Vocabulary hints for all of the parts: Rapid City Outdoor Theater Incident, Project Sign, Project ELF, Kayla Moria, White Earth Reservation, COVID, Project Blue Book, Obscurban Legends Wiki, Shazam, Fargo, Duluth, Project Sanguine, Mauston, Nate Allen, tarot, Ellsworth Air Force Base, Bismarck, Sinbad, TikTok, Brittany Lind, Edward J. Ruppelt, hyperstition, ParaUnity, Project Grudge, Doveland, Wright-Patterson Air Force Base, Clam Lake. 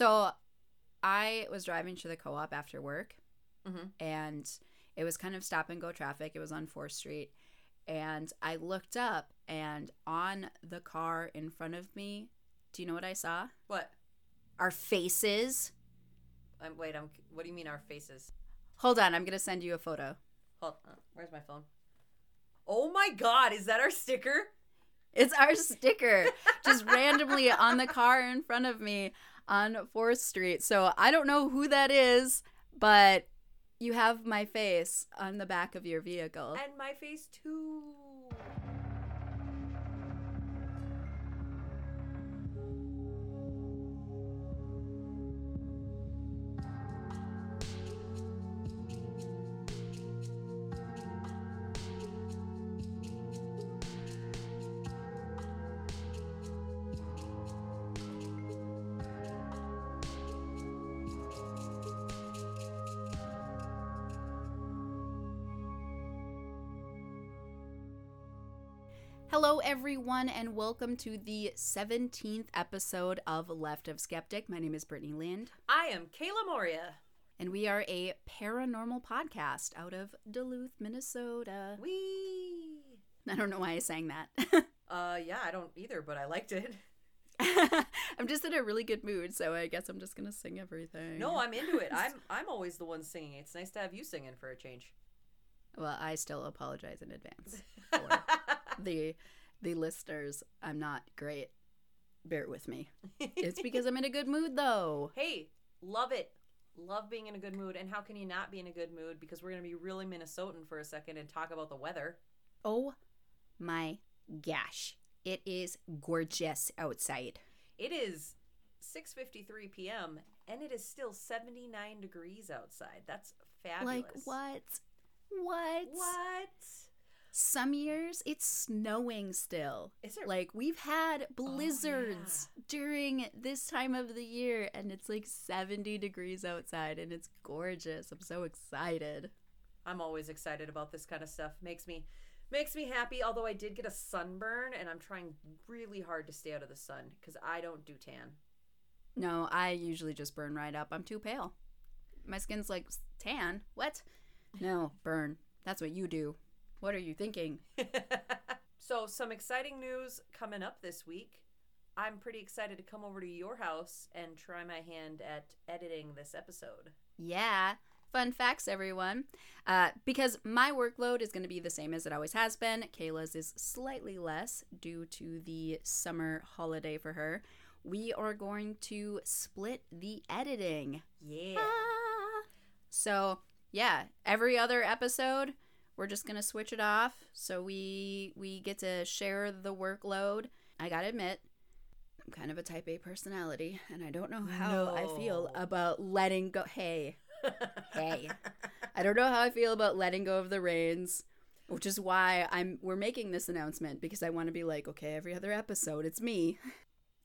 So I was driving to the co-op after work, mm-hmm. and it was kind of stop-and-go traffic. It was on 4th Street, and I looked up, and on the car in front of me, do you know what I saw? What? Our faces. What do you mean our faces? Hold on. I'm going to send you a photo. Hold on. Where's my phone? Oh, my God. Is that our sticker? It's our sticker. Just randomly on the car in front of me on 4th Street. So I don't know who that is, but you have my face on the back of your vehicle. And my face, too. Hello, everyone, and welcome to the 17th episode of Left of Skeptic. My name is Brittany Lind. I am Kayla Moria. And we are a paranormal podcast out of Duluth, Minnesota. Whee! I don't know why I sang that. Yeah, I don't either, but I liked it. I'm just in a really good mood, so I guess I'm just going to sing everything. No, I'm into it. I'm always the one singing. It's nice to have you singing for a change. Well, I still apologize in advance for the listeners. I'm not great. Bear with me. It's because I'm in a good mood, though. Hey, love it. Love being in a good mood. And how can you not be in a good mood? Because we're going to be really Minnesotan for a second and talk about the weather. Oh, my gosh. It is gorgeous outside. It is 6:53 p.m. and it is still 79 degrees outside. That's fabulous. Like, what? What? Some years it's snowing still. Is it? Like, we've had blizzards during this time of the year, and it's like 70 degrees outside, and it's gorgeous. I'm so excited. I'm always excited about this kind of stuff. Makes me happy, although I did get a sunburn, and I'm trying really hard to stay out of the sun because I don't do tan. No, I usually just burn right up. I'm too pale. My skin's like, tan? What? No, burn. That's what you do. What are you thinking? So, some exciting news coming up this week. I'm pretty excited to come over to your house and try my hand at editing this episode. Yeah. Fun facts, everyone. Because my workload is going to be the same as it always has been. Kayla's is slightly less due to the summer holiday for her. We are going to split the editing. Yeah. Ah! So, yeah. Every other episode, we're just going to switch it off so we get to share the workload. I got to admit, I'm kind of a type A personality, and I don't know how I feel about letting go. Hey. I don't know how I feel about letting go of the reins, which is why we're making this announcement, because I want to be like, okay, every other episode, it's me.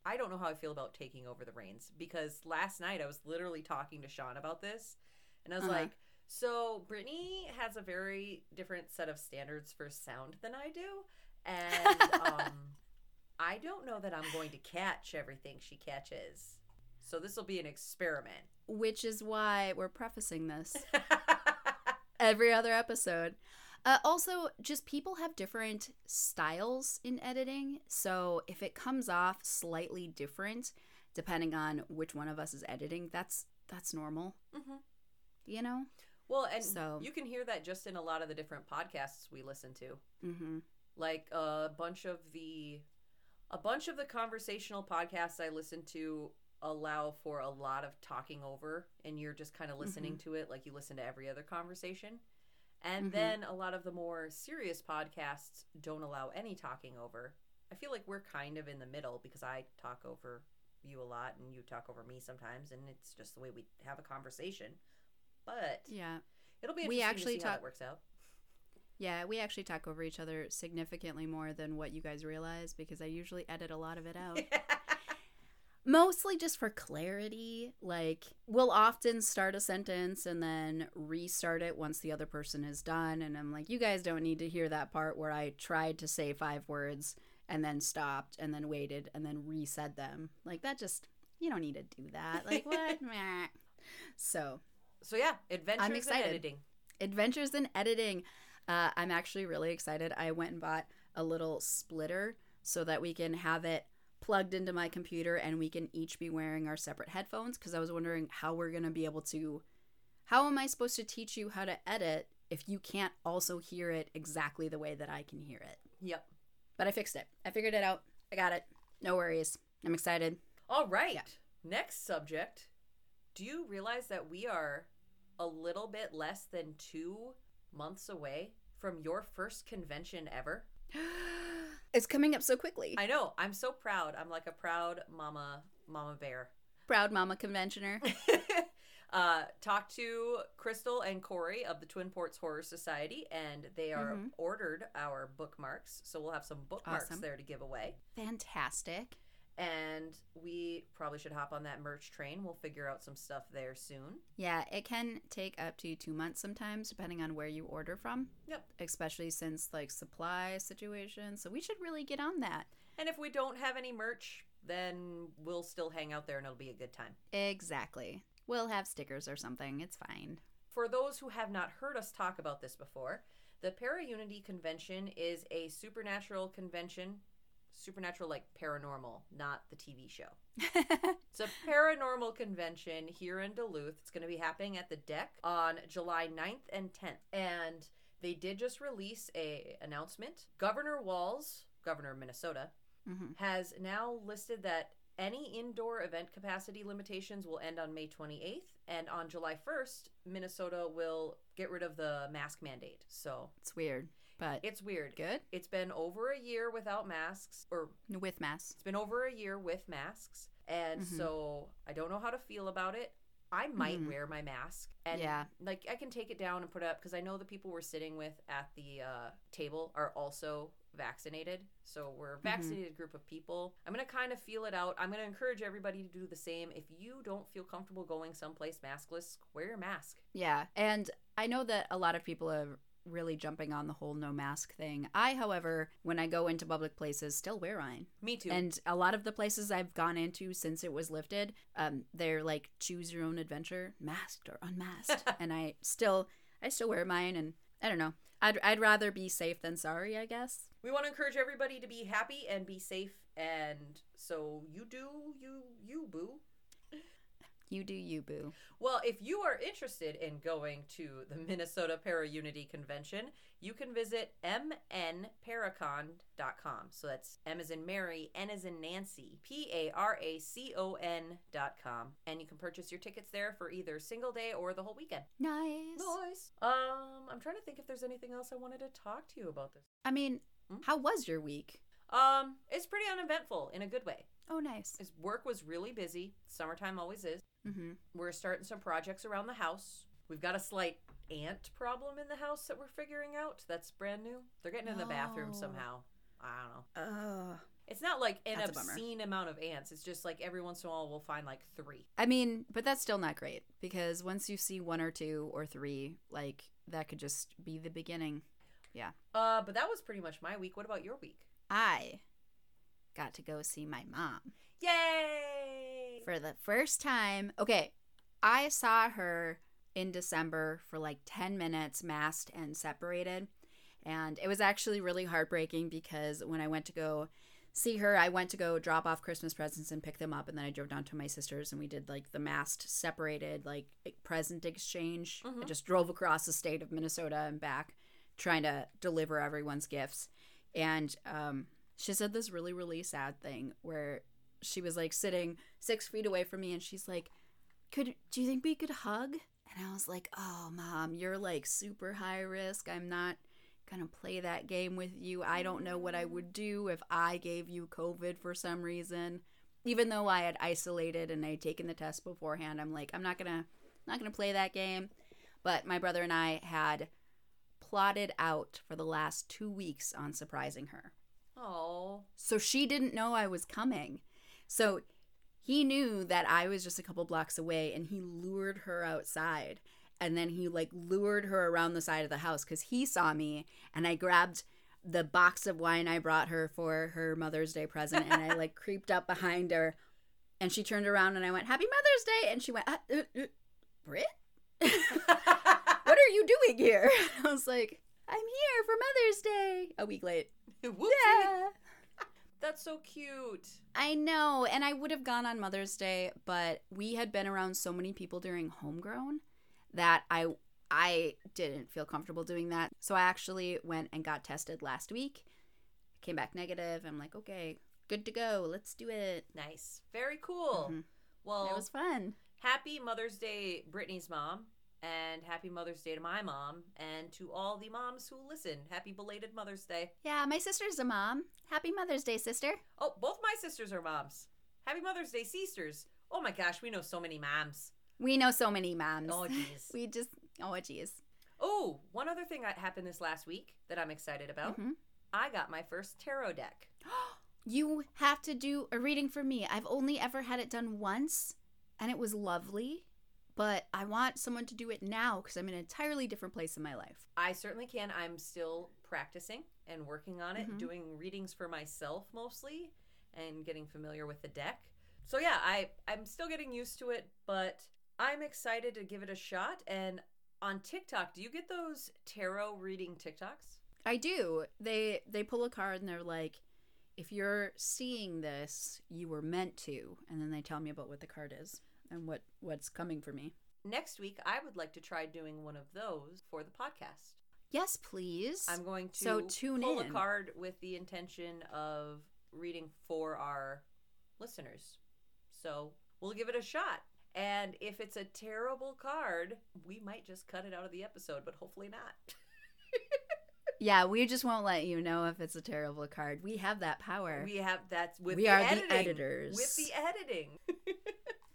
I don't know how I feel about taking over the reins, because last night I was literally talking to Sean about this, and I was like, so Brittany has a very different set of standards for sound than I do, and I don't know that I'm going to catch everything she catches. So this will be an experiment. Which is why we're prefacing this every other episode. Also, just people have different styles in editing, so if it comes off slightly different, depending on which one of us is editing, that's normal, you know? Well, and so, you can hear that just in a lot of the different podcasts we listen to. Mm-hmm. Like a bunch of the conversational podcasts I listen to allow for a lot of talking over, and you're just kind of listening to it like you listen to every other conversation. And then a lot of the more serious podcasts don't allow any talking over. I feel like we're kind of in the middle, because I talk over you a lot and you talk over me sometimes, and it's just the way we have a conversation. But yeah, it'll be interesting to see how it works out. Yeah, we actually talk over each other significantly more than what you guys realize, because I usually edit a lot of it out. Mostly just for clarity. Like, we'll often start a sentence and then restart it once the other person is done. And I'm like, you guys don't need to hear that part where I tried to say 5 words and then stopped and then waited and then resaid them. Like, that just you don't need to do that. Like, what? Meh. So yeah, adventures I'm excited. In editing. Adventures in editing. I'm actually really excited. I went and bought a little splitter so that we can have it plugged into my computer and we can each be wearing our separate headphones, because I was wondering how we're going to be able to, how am I supposed to teach you how to edit if you can't also hear it exactly the way that I can hear it? Yep. But I fixed it. I figured it out. I got it. No worries. I'm excited. All right. Yeah. Next subject. Do you realize that we are a little bit less than 2 months away from your first convention ever? It's coming up so quickly. I know. I'm so proud. I'm like a proud mama bear. Proud mama conventioner. Talked to Crystal and Corey of the Twin Ports Horror Society, and they are ordered our bookmarks. So we'll have some bookmarks there to give away. Fantastic. And we probably should hop on that merch train. We'll figure out some stuff there soon. Yeah, it can take up to 2 months sometimes, depending on where you order from. Yep. Especially since, like, supply situations. So we should really get on that. And if we don't have any merch, then we'll still hang out there and it'll be a good time. Exactly. We'll have stickers or something. It's fine. For those who have not heard us talk about this before, the ParaUnity Convention is a supernatural convention. Supernatural, like paranormal, not the TV show. It's a paranormal convention here in Duluth. It's going to be happening at the Deck on July 9th and 10th. And they did just release a announcement. Governor Walz, governor of Minnesota, has now listed that any indoor event capacity limitations will end on May 28th. And on July 1st, Minnesota will get rid of the mask mandate. So it's weird. But it's weird. Good. It's been over a year without masks, or with masks. It's been over a year with masks. And so I don't know how to feel about it. I might wear my mask. And like, I can take it down and put it up, because I know the people we're sitting with at the table are also vaccinated. So we're a vaccinated group of people. I'm going to kind of feel it out. I'm going to encourage everybody to do the same. If you don't feel comfortable going someplace maskless, wear your mask. Yeah. And I know that a lot of people have really jumping on the whole no mask thing. I, however, when I go into public places, still wear mine. Me too. And a lot of the places I've gone into since it was lifted, they're like choose your own adventure, masked or unmasked. And I still wear mine, and I don't know. I'd rather be safe than sorry, I guess. We want to encourage everybody to be happy and be safe, and so you do you boo. You do you, boo. Well, if you are interested in going to the Minnesota ParaUnity Convention, you can visit mnparacon.com. So that's M as in Mary, N as in Nancy, P-A-R-A-C-O-N.com. And you can purchase your tickets there for either single day or the whole weekend. Nice. I'm trying to think if there's anything else I wanted to talk to you about this. I mean, how was your week? It's pretty uneventful in a good way. Oh, nice. His work was really busy. Summertime always is. We're starting some projects around the house. We've got a slight ant problem in the house that we're figuring out. That's brand new. They're getting in the bathroom somehow. I don't know. It's not like an obscene amount of ants. It's just like every once in a while we'll find like three. I mean, but that's still not great, because once you see one or two or three, like that could just be the beginning. Yeah. But that was pretty much my week. What about your week? I got to go see my mom. Yay! For the first time. Okay, I saw her in December for like 10 minutes, masked and separated. And it was actually really heartbreaking, because when I went to go see her, I went to go drop off Christmas presents and pick them up. And then I drove down to my sister's and we did like the masked, separated, like present exchange. I just drove across the state of Minnesota and back, trying to deliver everyone's gifts. And she said this really, really sad thing where she was like sitting 6 feet away from me, and she's like, do you think we could hug? And I was like, oh, Mom, you're like super high risk. I'm not going to play that game with you. I don't know what I would do if I gave you COVID for some reason. Even though I had isolated and I had taken the test beforehand, I'm like, I'm not going to play that game. But my brother and I had plotted out for the last 2 weeks on surprising her. Oh. So she didn't know I was coming. So he knew that I was just a couple blocks away, and he lured her outside. And then he like lured her around the side of the house, because he saw me, and I grabbed the box of wine I brought her for her Mother's Day present, and I like creeped up behind her, And she turned around and I went, "Happy Mother's Day." And she went, "Brit? What are you doing here?" I was like, "I'm here for Mother's Day." A week late. Whoopsie. Yeah. That's so cute. I know. And I would have gone on Mother's Day, but we had been around so many people during Homegrown that I didn't feel comfortable doing that. So I actually went and got tested last week. Came back negative. I'm like, okay, good to go. Let's do it. Nice. Very cool. Mm-hmm. Well, it was fun. Happy Mother's Day, Brittany's mom. And happy Mother's Day to my mom and to all the moms who listen. Happy belated Mother's Day. Yeah, my sister's a mom. Happy Mother's Day, sister. Oh, both my sisters are moms. Happy Mother's Day, sisters. Oh my gosh, we know so many moms. We know so many moms. Oh, jeez. Oh, one other thing that happened this last week that I'm excited about. Mm-hmm. I got my first tarot deck. You have to do a reading for me. I've only ever had it done once, and it was lovely. But I want someone to do it now because I'm in an entirely different place in my life. I certainly can. I'm still practicing and working on it, doing readings for myself mostly and getting familiar with the deck. So yeah, I'm still getting used to it, but I'm excited to give it a shot. And on TikTok, do you get those tarot reading TikToks? I do. They pull a card and they're like, if you're seeing this, you were meant to. And then they tell me about what the card is and what's coming for me. Next week, I would like to try doing one of those for the podcast. Yes, please. I'm going to pull a card with the intention of reading for our listeners. So we'll give it a shot. And if it's a terrible card, we might just cut it out of the episode, but hopefully not. Yeah, we just won't let you know if it's a terrible card. We have that power. We have that with the editing. We are the editors. With the editing.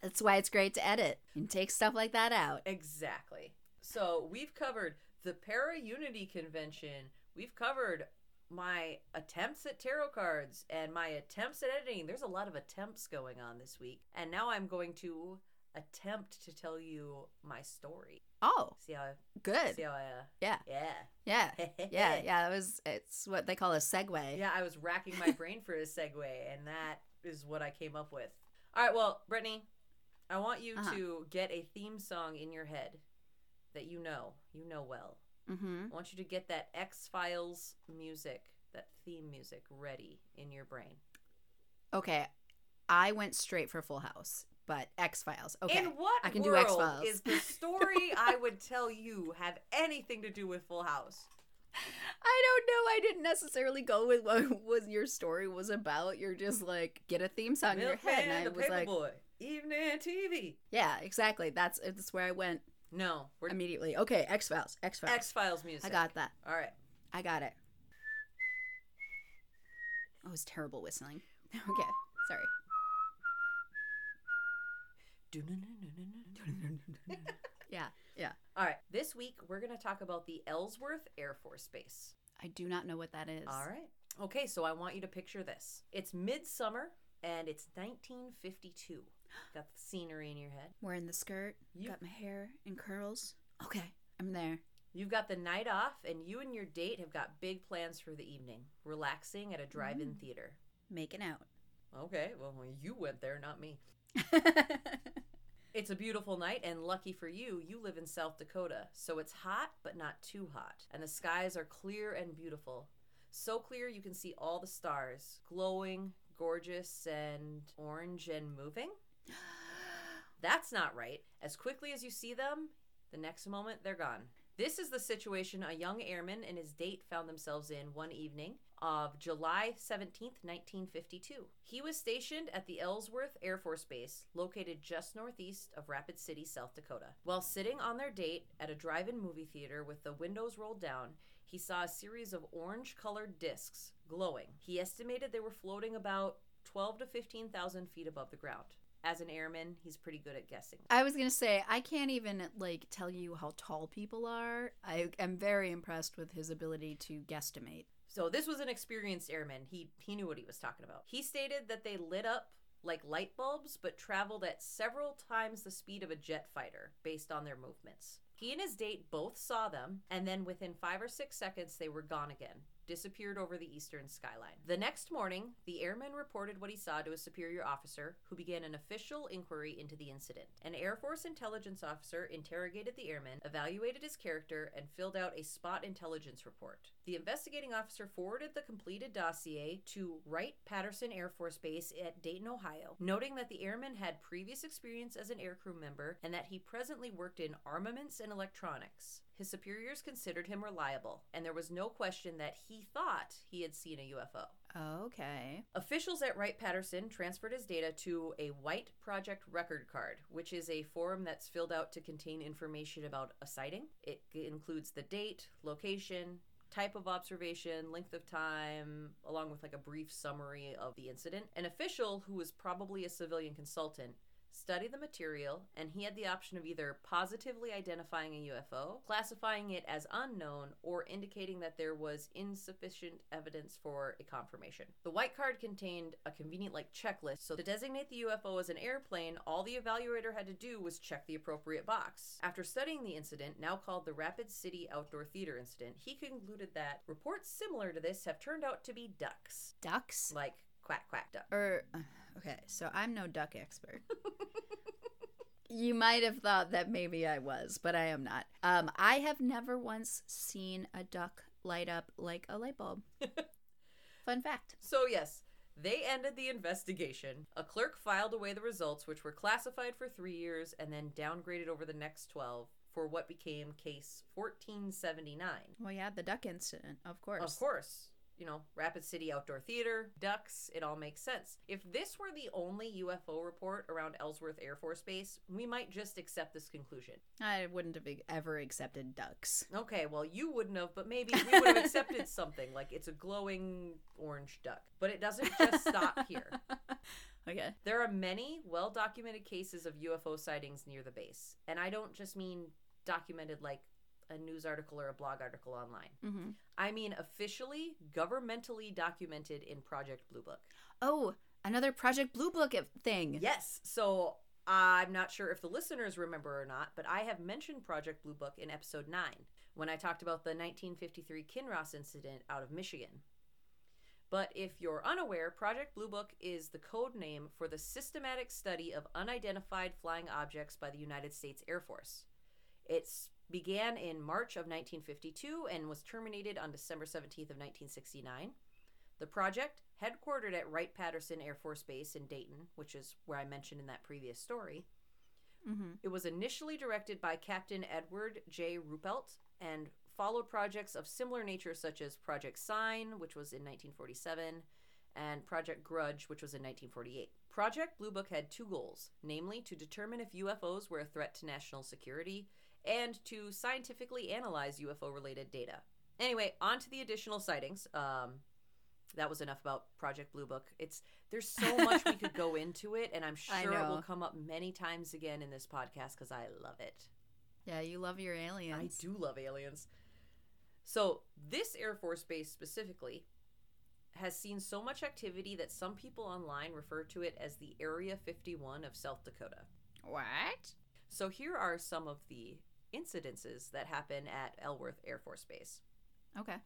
That's why it's great to edit and take stuff like that out. Exactly. So we've covered the ParaUnity convention. We've covered my attempts at tarot cards and my attempts at editing. There's a lot of attempts going on this week. And now I'm going to attempt to tell you my story. Oh. Good. See how I, yeah. Yeah. Yeah. Yeah. Yeah. It's what they call a segue. Yeah. I was racking my brain for a segue, and that is what I came up with. All right. Well, Brittany, I want you to get a theme song in your head that you know well. Mm-hmm. I want you to get that X-Files music, that theme music, ready in your brain. Okay. I went straight for Full House, but X-Files. Okay. In what I can world do X-Files. Is the story I would tell you have anything to do with Full House? I don't know. I didn't necessarily go with what was your story was about. You're just like, get a theme song in your head. And I was like, Paperboy. Evening TV. Yeah, exactly. That's where I went. No. Immediately. Okay, X-Files. X-Files music. I got that. All right. I got it. Oh, it was terrible whistling. Okay, sorry. Yeah. All right. This week, we're going to talk about the Ellsworth Air Force Base. I do not know what that is. All right. Okay, so I want you to picture this. It's midsummer, and it's 1952. Got the scenery in your head. Wearing the skirt. Got my hair in curls. Okay, I'm there. You've got the night off, and you and your date have got big plans for the evening. Relaxing at a drive-in theater. Making out. Okay, well, you went there, not me. It's a beautiful night, and lucky for you, you live in South Dakota, so it's hot, but not too hot. And the skies are clear and beautiful. So clear you can see all the stars, glowing, gorgeous, and orange and moving. That's not right. As quickly as you see them, the next moment, they're gone. This is the situation a young airman and his date found themselves in one evening of July 17th, 1952. He was stationed at the Ellsworth Air Force Base, located just northeast of Rapid City, South Dakota. While sitting on their date at a drive-in movie theater with the windows rolled down, he saw a series of orange-colored discs glowing. He estimated they were floating about 12,000 to 15,000 feet above the ground. As an airman, he's pretty good at guessing. I was going to say, I can't even, tell you how tall people are. I am very impressed with his ability to guesstimate. So this was an experienced airman. He knew what he was talking about. He stated that they lit up like light bulbs, but traveled at several times the speed of a jet fighter based on their movements. He and his date both saw them, and then within 5 or 6 seconds, they were gone again, disappeared over the eastern skyline. The next morning, the airman reported what he saw to a superior officer, who began an official inquiry into the incident. An Air Force intelligence officer interrogated the airman, evaluated his character, and filled out a spot intelligence report. The investigating officer forwarded the completed dossier to Wright-Patterson Air Force Base at Dayton, Ohio, noting that the airman had previous experience as an aircrew member and that he presently worked in armaments and electronics. His superiors considered him reliable, and there was no question that he thought he had seen a UFO. Okay. Officials at Wright-Patterson transferred his data to a White Project Record Card, which is a form that's filled out to contain information about a sighting. It includes the date, location, type of observation, length of time, along with like a brief summary of the incident. An official, who was probably a civilian consultant, studied the material, and he had the option of either positively identifying a UFO, classifying it as unknown, or indicating that there was insufficient evidence for a confirmation. The white card contained a convenient like checklist, so to designate the UFO as an airplane, all the evaluator had to do was check the appropriate box. After studying the incident, now called the Rapid City Outdoor Theater Incident, he concluded that reports similar to this have turned out to be ducks. Ducks? Like quack, quack, duck. Okay, so I'm no duck expert. You might have thought that maybe I was, but I am not. I have never once seen a duck light up like a light bulb. Fun fact. So yes, they ended the investigation. A clerk filed away the results, which were classified for 3 years and then downgraded over the next 12 for what became case 1479. Well, yeah, the duck incident, of course. Of course. You know, Rapid City Outdoor Theater, ducks, it all makes sense. If this were the only UFO report around Ellsworth Air Force Base, we might just accept this conclusion. I wouldn't have ever accepted ducks. Okay, well, you wouldn't have, but maybe we would have accepted something, like it's a glowing orange duck. But it doesn't just stop here. Okay. There are many well-documented cases of UFO sightings near the base. And I don't just mean documented like a news article or a blog article online. Mm-hmm. I mean officially, governmentally documented in Project Blue Book. Oh, another Project Blue Book thing. Yes. So I'm not sure if the listeners remember or not, but I have mentioned Project Blue Book in episode 9 when I talked about the 1953 Kinross incident out of Michigan. But if you're unaware, Project Blue Book is the code name for the systematic study of unidentified flying objects by the United States Air Force. It's began in March of 1952 and was terminated on December 17th of 1969. The project, headquartered at Wright-Patterson Air Force Base in Dayton, which is where I mentioned in that previous story, It was initially directed by Captain Edward J. Ruppelt and followed projects of similar nature such as Project Sign, which was in 1947, and Project Grudge, which was in 1948. Project Blue Book had two goals, namely to determine if UFOs were a threat to national security and to scientifically analyze UFO-related data. Anyway, on to the additional sightings. That was enough about Project Blue Book. There's so much we could go into it, and I'm sure it will come up many times again in this podcast because I love it. Yeah, you love your aliens. I do love aliens. So this Air Force Base specifically has seen so much activity that some people online refer to it as the Area 51 of South Dakota. What? So here are some of the incidences that happen at Ellsworth Air Force Base. Okay.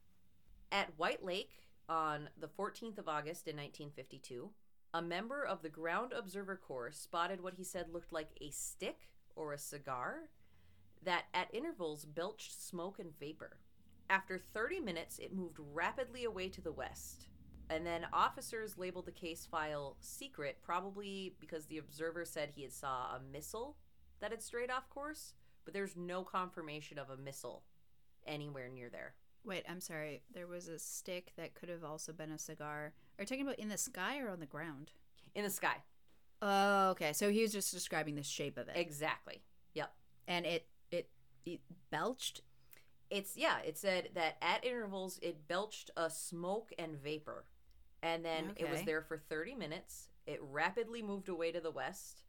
At White Lake on the 14th of August in 1952, a member of the Ground Observer Corps spotted what he said looked like a stick or a cigar that at intervals belched smoke and vapor. After 30 minutes, it moved rapidly away to the west. And then officers labeled the case file secret, probably because the observer said he had saw a missile that had strayed off course, but there's no confirmation of a missile anywhere near there. Wait, I'm sorry. There was a stick that could have also been a cigar. Are you talking about in the sky or on the ground? In the sky. Oh, okay. So he was just describing the shape of it. Exactly. Yep. And it belched? It said that at intervals it belched a smoke and vapor. And then It was there for 30 minutes. It rapidly moved away to the west.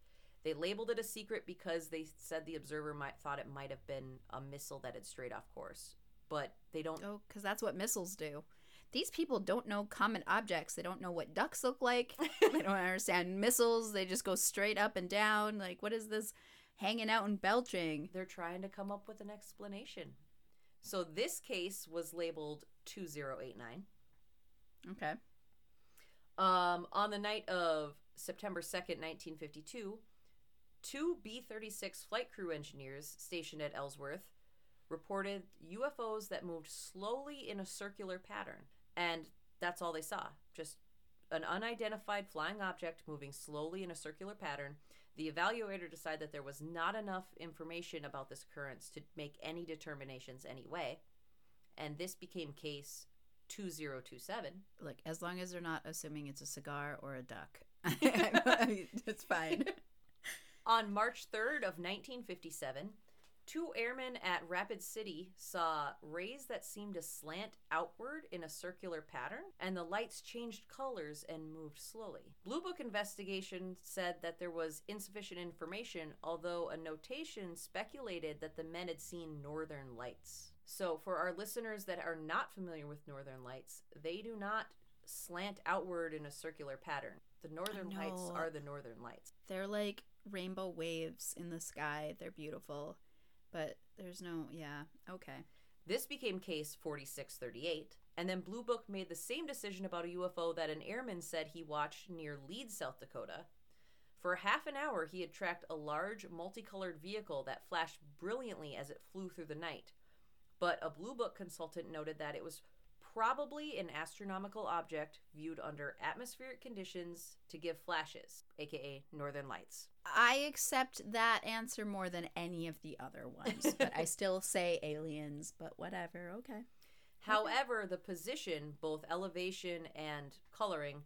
They labeled it a secret because they said the observer thought it might have been a missile that had strayed off course. But they don't... Oh, because that's what missiles do. These people don't know common objects. They don't know what ducks look like. They don't understand missiles. They just go straight up and down. Like, what is this hanging out and belching? They're trying to come up with an explanation. So this case was labeled 2089. Okay. On the night of September 2nd, 1952, two B-36 flight crew engineers stationed at Ellsworth reported UFOs that moved slowly in a circular pattern. And that's all they saw. Just an unidentified flying object moving slowly in a circular pattern. The evaluator decided that there was not enough information about this occurrence to make any determinations anyway. And this became case 2027. Look, as long as they're not assuming it's a cigar or a duck, it's fine. On March 3rd of 1957, two airmen at Rapid City saw rays that seemed to slant outward in a circular pattern, and the lights changed colors and moved slowly. Blue Book investigation said that there was insufficient information, although a notation speculated that the men had seen northern lights. So for our listeners that are not familiar with northern lights, they do not slant outward in a circular pattern. The northern lights are the northern lights. They're like rainbow waves in the sky. They're beautiful. But there's no, yeah, okay. This became case 4638. And then Blue Book made the same decision about a UFO that an airman said he watched near Leeds, South Dakota. For half an hour, he had tracked a large multicolored vehicle that flashed brilliantly as it flew through the night. But a Blue Book consultant noted that it was probably an astronomical object viewed under atmospheric conditions to give flashes, aka northern lights. I accept that answer more than any of the other ones, but I still say aliens, but whatever, okay. However, the position, both elevation and coloring,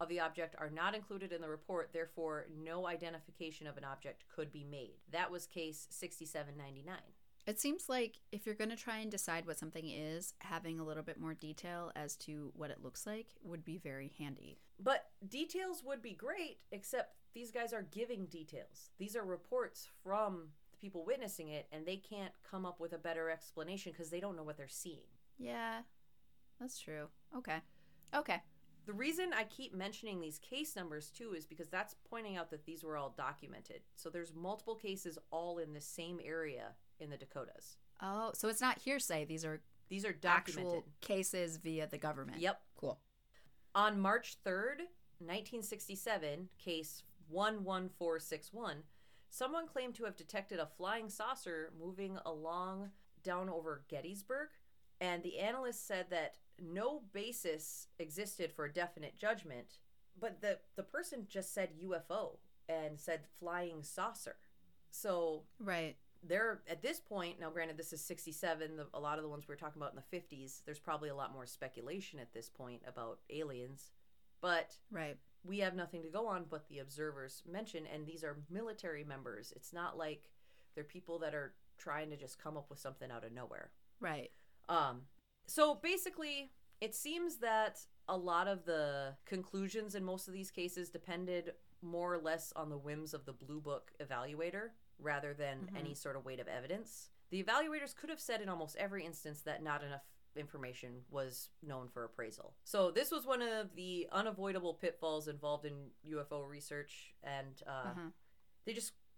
of the object are not included in the report, therefore no identification of an object could be made. That was case 6799. It seems like if you're going to try and decide what something is, having a little bit more detail as to what it looks like would be very handy. But details would be great, except these guys are giving details. These are reports from the people witnessing it, and they can't come up with a better explanation because they don't know what they're seeing. Yeah, that's true. Okay. The reason I keep mentioning these case numbers, too, is because that's pointing out that these were all documented. So there's multiple cases all in the same area in the Dakotas. Oh, so it's not hearsay. These are documented actual cases via the government. Yep. Cool. On March 3rd, 1967, case 11461, someone claimed to have detected a flying saucer moving along down over Gettysburg, and the analyst said that no basis existed for a definite judgment, but the person just said UFO and said flying saucer. So right. They're at this point, now granted this is 67, a lot of the ones we were talking about in the 50s, there's probably a lot more speculation at this point about aliens, but right. We have nothing to go on but the observers mentioned, and these are military members. It's not like they're people that are trying to just come up with something out of nowhere. Right. So basically, it seems that a lot of the conclusions in most of these cases depended more or less on the whims of the Blue Book evaluator rather than any sort of weight of evidence. The evaluators could have said in almost every instance that not enough information was known for appraisal. So this was one of the unavoidable pitfalls involved in UFO research, and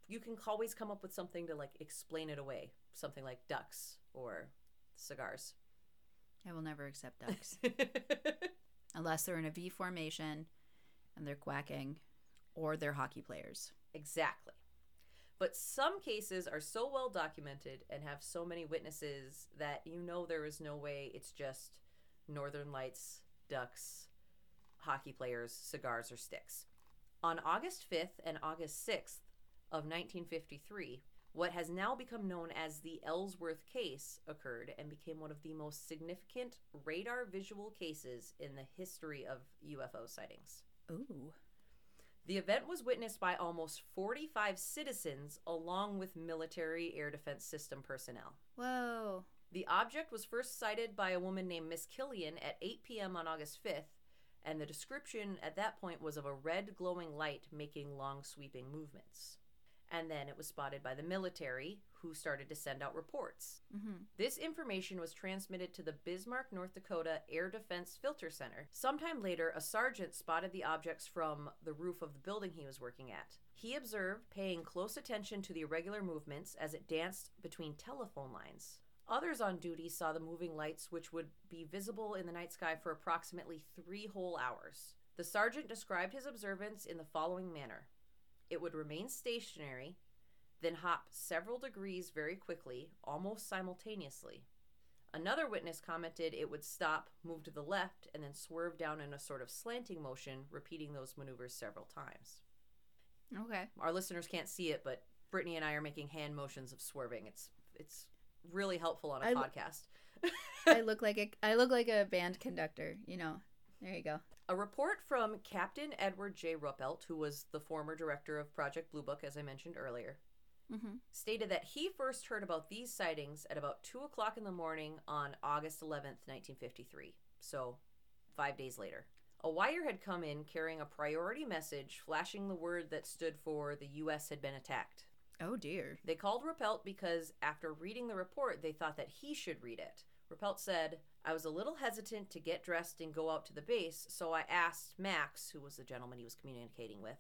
you can always come up with something to like explain it away, something like ducks or cigars. I will never accept ducks. Unless they're in a V formation and they're quacking, or they're hockey players. Exactly. But some cases are so well documented and have so many witnesses that you know there is no way it's just northern lights, ducks, hockey players, cigars, or sticks. On August 5th and August 6th of 1953, what has now become known as the Ellsworth case occurred and became one of the most significant radar visual cases in the history of UFO sightings. Ooh. The event was witnessed by almost 45 citizens, along with military air defense system personnel. Whoa. The object was first sighted by a woman named Miss Killian at 8 p.m. on August 5th, and the description at that point was of a red glowing light making long sweeping movements. And then it was spotted by the military, who started to send out reports. Mm-hmm. This information was transmitted to the Bismarck, North Dakota Air Defense Filter Center. Sometime later, a sergeant spotted the objects from the roof of the building he was working at. He observed, paying close attention to the irregular movements as it danced between telephone lines. Others on duty saw the moving lights, which would be visible in the night sky for approximately 3 whole hours. The sergeant described his observance in the following manner. It would remain stationary, then hop several degrees very quickly, almost simultaneously. Another witness commented it would stop, move to the left, and then swerve down in a sort of slanting motion, repeating those maneuvers several times. Okay. Our listeners can't see it, but Brittany and I are making hand motions of swerving. It's really helpful on a podcast. I look like a band conductor, you know. There you go. A report from Captain Edward J. Ruppelt, who was the former director of Project Blue Book, as I mentioned earlier, stated that he first heard about these sightings at about 2 o'clock in the morning on August 11th, 1953. So, 5 days later. A wire had come in carrying a priority message flashing the word that stood for the U.S. had been attacked. Oh, dear. They called Ruppelt because after reading the report, they thought that he should read it. Ruppelt said, I was a little hesitant to get dressed and go out to the base, so I asked Max, who was the gentleman he was communicating with,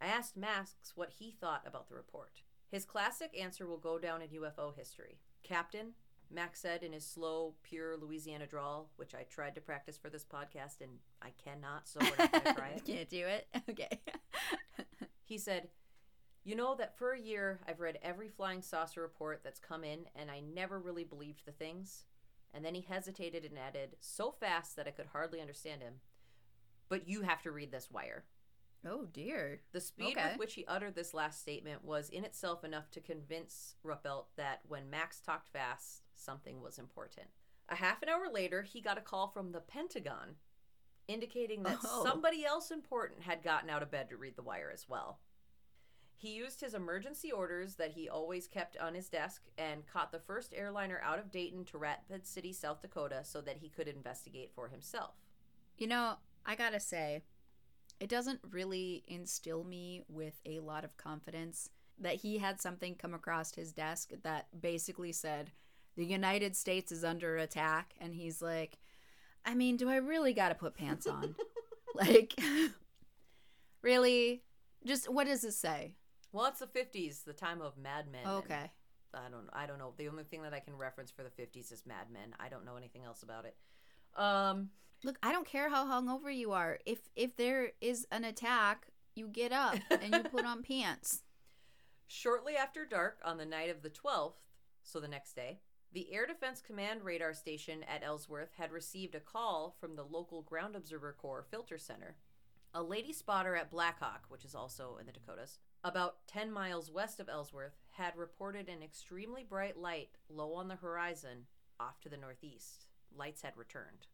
I asked Max what he thought about the report. His classic answer will go down in UFO history. Captain, Max said in his slow, pure Louisiana drawl, which I tried to practice for this podcast, and I cannot, so we're not going to try it. Can't do it? Okay. He said, you know that for a year I've read every flying saucer report that's come in, and I never really believed the things. And then he hesitated and added so fast that I could hardly understand him, but you have to read this wire. Oh, dear. The speed with which he uttered this last statement was in itself enough to convince Ruppelt that when Max talked fast, something was important. A half an hour later, he got a call from the Pentagon indicating that somebody else important had gotten out of bed to read the wire as well. He used his emergency orders that he always kept on his desk and caught the first airliner out of Dayton to Rapid City, South Dakota, so that he could investigate for himself. You know, I gotta say, it doesn't really instill me with a lot of confidence that he had something come across his desk that basically said, the United States is under attack. And he's like, I mean, do I really gotta put pants on? Like, really? Just what does it say? Well, it's the 50s, the time of Mad Men. Okay. I don't know. The only thing that I can reference for the 50s is Mad Men. I don't know anything else about it. Look, I don't care how hungover you are. If there is an attack, you get up and you put on pants. Shortly after dark on the night of the 12th, so the next day, the Air Defense Command radar station at Ellsworth had received a call from the local Ground Observer Corps Filter Center. A lady spotter at Blackhawk, which is also in the Dakotas, about 10 miles west of Ellsworth, had reported an extremely bright light low on the horizon off to the northeast. Lights had returned.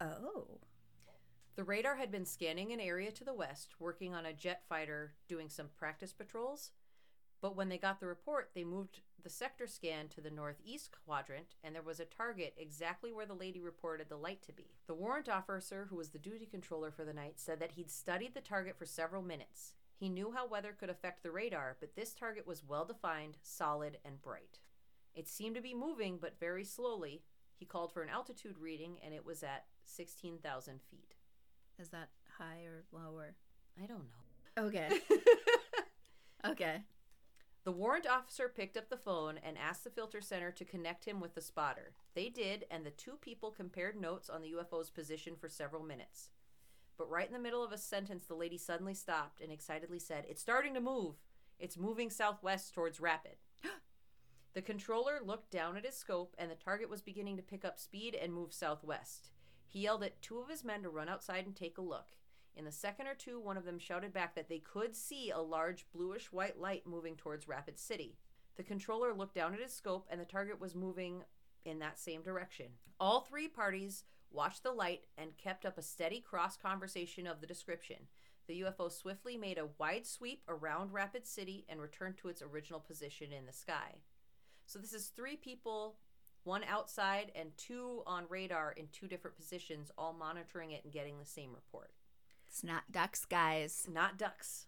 Oh. The radar had been scanning an area to the west, working on a jet fighter doing some practice patrols, but when they got the report, they moved the sector scan to the northeast quadrant, and there was a target exactly where the lady reported the light to be. The warrant officer, who was the duty controller for the night, said that he'd studied the target for several minutes. He knew how weather could affect the radar, but this target was well-defined, solid, and bright. It seemed to be moving, but very slowly. He called for an altitude reading, and it was at 16,000 feet. Is that high or lower? I don't know. Okay. Okay. The warrant officer picked up the phone and asked the filter center to connect him with the spotter. They did, and the two people compared notes on the UFO's position for several minutes. But right in the middle of a sentence, the lady suddenly stopped and excitedly said, "It's starting to move. It's moving southwest towards Rapid." The controller looked down at his scope, and the target was beginning to pick up speed and move southwest. He yelled at 2 of his men to run outside and take a look. In the second or 2, one of them shouted back that they could see a large bluish-white light moving towards Rapid City. The controller looked down at his scope, and the target was moving in that same direction. All 3 parties watched the light and kept up a steady cross-conversation of the description. The UFO swiftly made a wide sweep around Rapid City and returned to its original position in the sky. So this is 3 people, 1 outside and 2 on radar in 2 different positions, all monitoring it and getting the same report. It's not ducks, guys. Not ducks.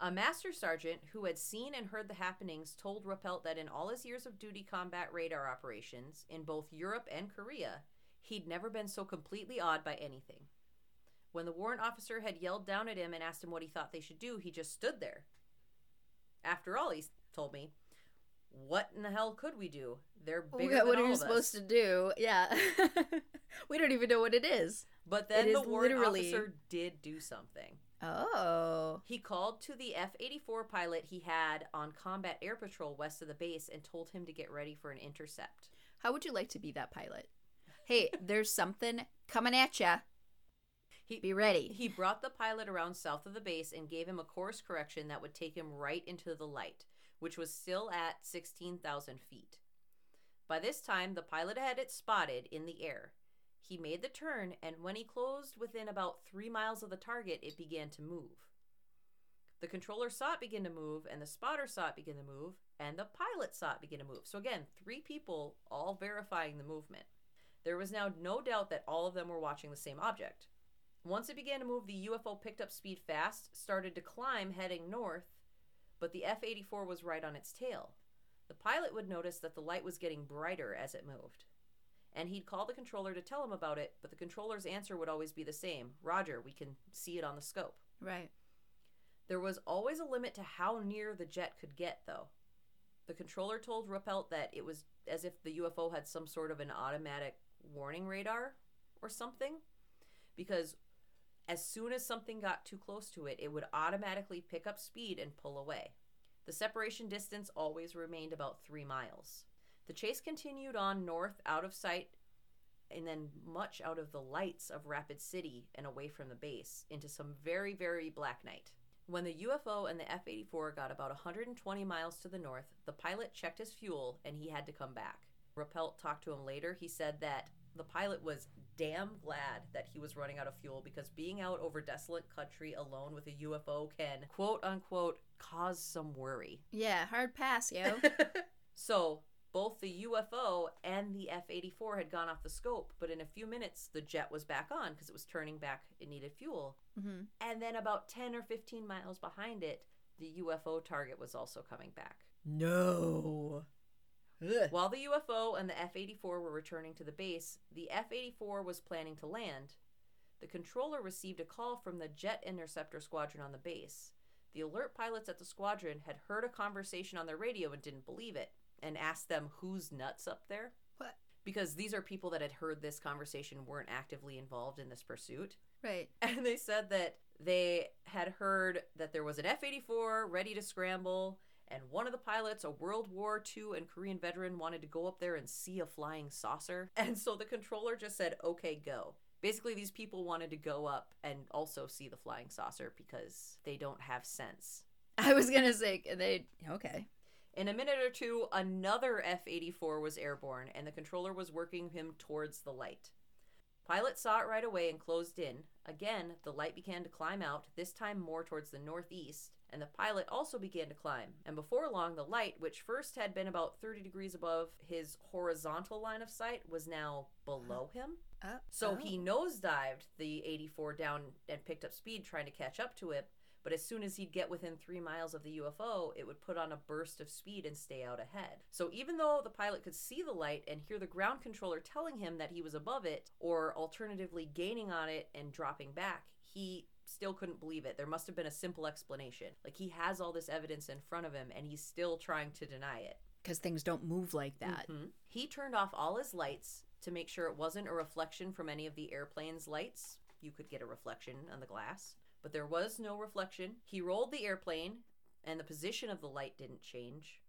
A master sergeant who had seen and heard the happenings told Ruppelt that in all his years of duty combat radar operations in both Europe and Korea, he'd never been so completely awed by anything. When the warrant officer had yelled down at him and asked him what he thought they should do, he just stood there. After all, he told me, what in the hell could we do? They're bigger than all of us. What are you supposed to do? Yeah. We don't even know what it is. But then the warrant officer did do something. Oh. He called to the F-84 pilot he had on combat air patrol west of the base and told him to get ready for an intercept. How would you like to be that pilot? Hey, there's something coming at ya. Be ready. He brought the pilot around south of the base and gave him a course correction that would take him right into the light, which was still at 16,000 feet. By this time, the pilot had it spotted in the air. He made the turn, and when he closed within about 3 miles of the target, it began to move. The controller saw it begin to move, and the spotter saw it begin to move, and the pilot saw it begin to move. So again, 3 people all verifying the movement. There was now no doubt that all of them were watching the same object. Once it began to move, the UFO picked up speed fast, started to climb, heading north, but the F-84 was right on its tail. The pilot would notice that the light was getting brighter as it moved, and he'd call the controller to tell him about it, but the controller's answer would always be the same. Roger, we can see it on the scope. Right. There was always a limit to how near the jet could get, though. The controller told Ruppelt that it was as if the UFO had some sort of an automatic warning radar or something, because as soon as something got too close to it, it would automatically pick up speed and pull away. The separation distance always remained about 3 miles. The chase continued on north, out of sight, and then much out of the lights of Rapid City and away from the base, into some very, very black night. When the UFO and the F-84 got about 120 miles to the north, the pilot checked his fuel, and he had to come back. Ruppelt talked to him later. He said that the pilot was damn glad that he was running out of fuel, because being out over desolate country alone with a UFO can, quote unquote, cause some worry. Yeah, hard pass, yo. So both the UFO and the F-84 had gone off the scope, but in a few minutes the jet was back on because it was turning back. It needed fuel. Mm-hmm. And then about 10 or 15 miles behind it, the UFO target was also coming back. No. Ugh. While the UFO and the F-84 were returning to the base, the F-84 was planning to land. The controller received a call from the jet interceptor squadron on the base. The alert pilots at the squadron had heard a conversation on their radio and didn't believe it, and asked them who's nuts up there. What? Because these are people that had heard this conversation, weren't actively involved in this pursuit. Right. And they said that they had heard that there was an F-84 ready to scramble, and one of the pilots, a World War II and Korean veteran, wanted to go up there and see a flying saucer. And so the controller just said, okay, go. Basically, these people wanted to go up and also see the flying saucer because they don't have sense. I was going to say, okay. In a minute or two, another F-84 was airborne, and the controller was working him towards the light. Pilot saw it right away and closed in. Again, the light began to climb out, this time more towards the northeast, and the pilot also began to climb. And before long, the light, which first had been about 30 degrees above his horizontal line of sight, was now below him. So he nosedived the 84 down and picked up speed, trying to catch up to it. But as soon as he'd get within 3 miles of the UFO, it would put on a burst of speed and stay out ahead. So even though the pilot could see the light and hear the ground controller telling him that he was above it, or alternatively gaining on it and dropping back, he still couldn't believe it. There must have been a simple explanation. Like, he has all this evidence in front of him, and he's still trying to deny it. Because things don't move like that. Mm-hmm. He turned off all his lights to make sure it wasn't a reflection from any of the airplane's lights. You could get a reflection on the glass, but there was no reflection. He rolled the airplane, and the position of the light didn't change.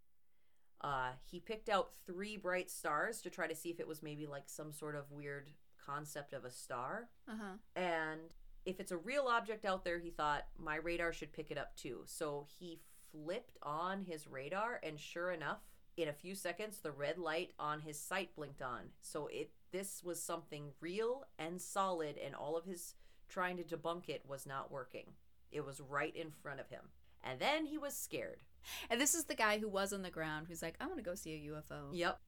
He picked out 3 bright stars to try to see if it was maybe like some sort of weird concept of a star. Uh-huh. And if it's a real object out there, he thought, my radar should pick it up too. So he flipped on his radar, and sure enough, in a few seconds, the red light on his sight blinked on. So this was something real and solid, and all of his trying to debunk it was not working. It was right in front of him. And then he was scared. And this is the guy who was on the ground who's like, I want to go see a UFO. Yep.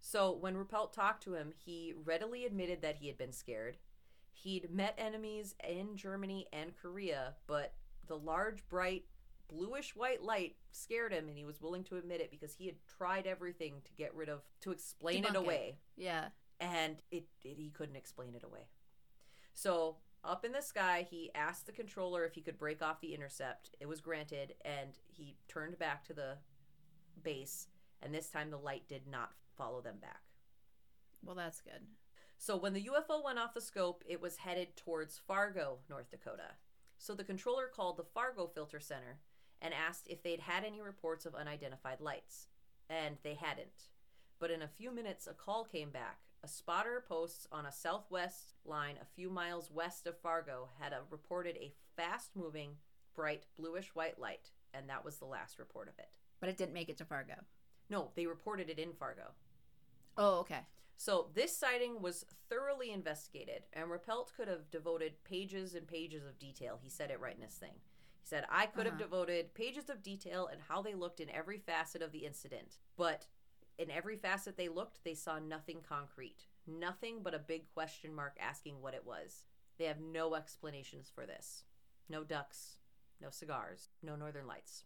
So when Ruppelt talked to him, he readily admitted that he had been scared. He'd met enemies in Germany and Korea, but the large, bright, bluish-white light scared him, and he was willing to admit it because he had tried everything to get rid of, to explain debunk it away. Yeah. And he couldn't explain it away. So up in the sky, he asked the controller if he could break off the intercept. It was granted, and he turned back to the base. and this time the light did not follow them back. Well, that's good. So when the UFO went off the scope, it was headed towards Fargo, North Dakota. So the controller called the Fargo Filter Center and asked if they'd had any reports of unidentified lights. And they hadn't. But in a few minutes, a call came back. A spotter post on a southwest line a few miles west of Fargo had reported a fast-moving, bright, bluish-white light, and that was the last report of it. But it didn't make it to Fargo. No, they reported it in Fargo. Oh, okay. So this sighting was thoroughly investigated, and Ruppelt could have devoted pages and pages of detail. He said it right in his thing. He said, I could have devoted pages of detail and how they looked in every facet of the incident. But in every facet they looked, they saw nothing concrete. Nothing but a big question mark asking what it was. They have no explanations for this. No ducks, no cigars, no northern lights.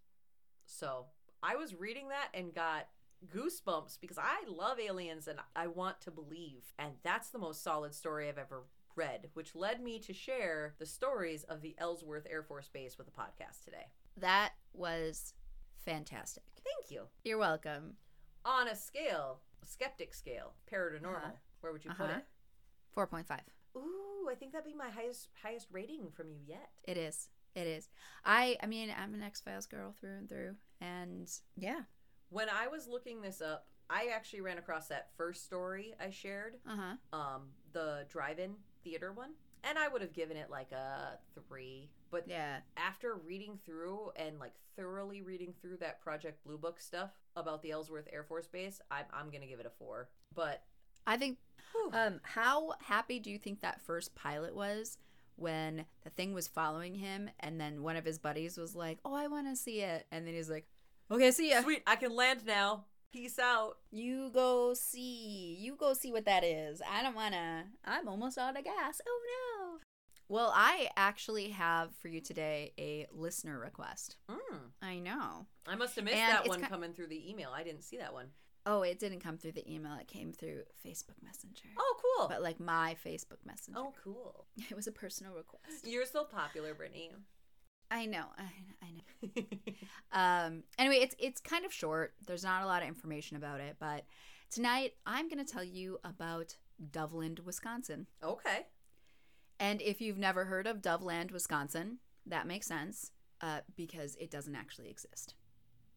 So I was reading that and got goosebumps because I love aliens and I want to believe. And that's the most solid story I've ever read, which led me to share the stories of the Ellsworth Air Force Base with a podcast today. That was fantastic. Thank you. You're welcome. On a scale, a skeptic scale, paranormal, where would you put it? 4.5. Ooh, I think that'd be my highest rating from you yet. It is. It is. I mean, I'm an X-Files girl through and through. And yeah. When I was looking this up, I actually ran across that first story I shared, the drive-in theater one, and I would have given it like a 3. But yeah, after reading through and like thoroughly reading through that Project Blue Book stuff about the Ellsworth Air Force Base, I'm going to give it a 4. But I think, how happy do you think that first pilot was when the thing was following him and then one of his buddies was like, oh, I want to see it. And then he's like, okay, see ya. Sweet, I can land now. Peace out. You go see what that is. I don't wanna. I'm almost out of gas. Oh no. Well, I actually have for you today a listener request. I know. I must have missed that one coming through the email. I didn't see that one. Oh, it didn't come through the email. It came through Facebook Messenger. Oh, cool. But like my Facebook Messenger. Oh, cool. It was a personal request. You're so popular, Brittany. I know. Anyway, it's kind of short. There's not a lot of information about it, but tonight I'm going to tell you about Doveland, Wisconsin. Okay. And if you've never heard of Doveland, Wisconsin, that makes sense because it doesn't actually exist.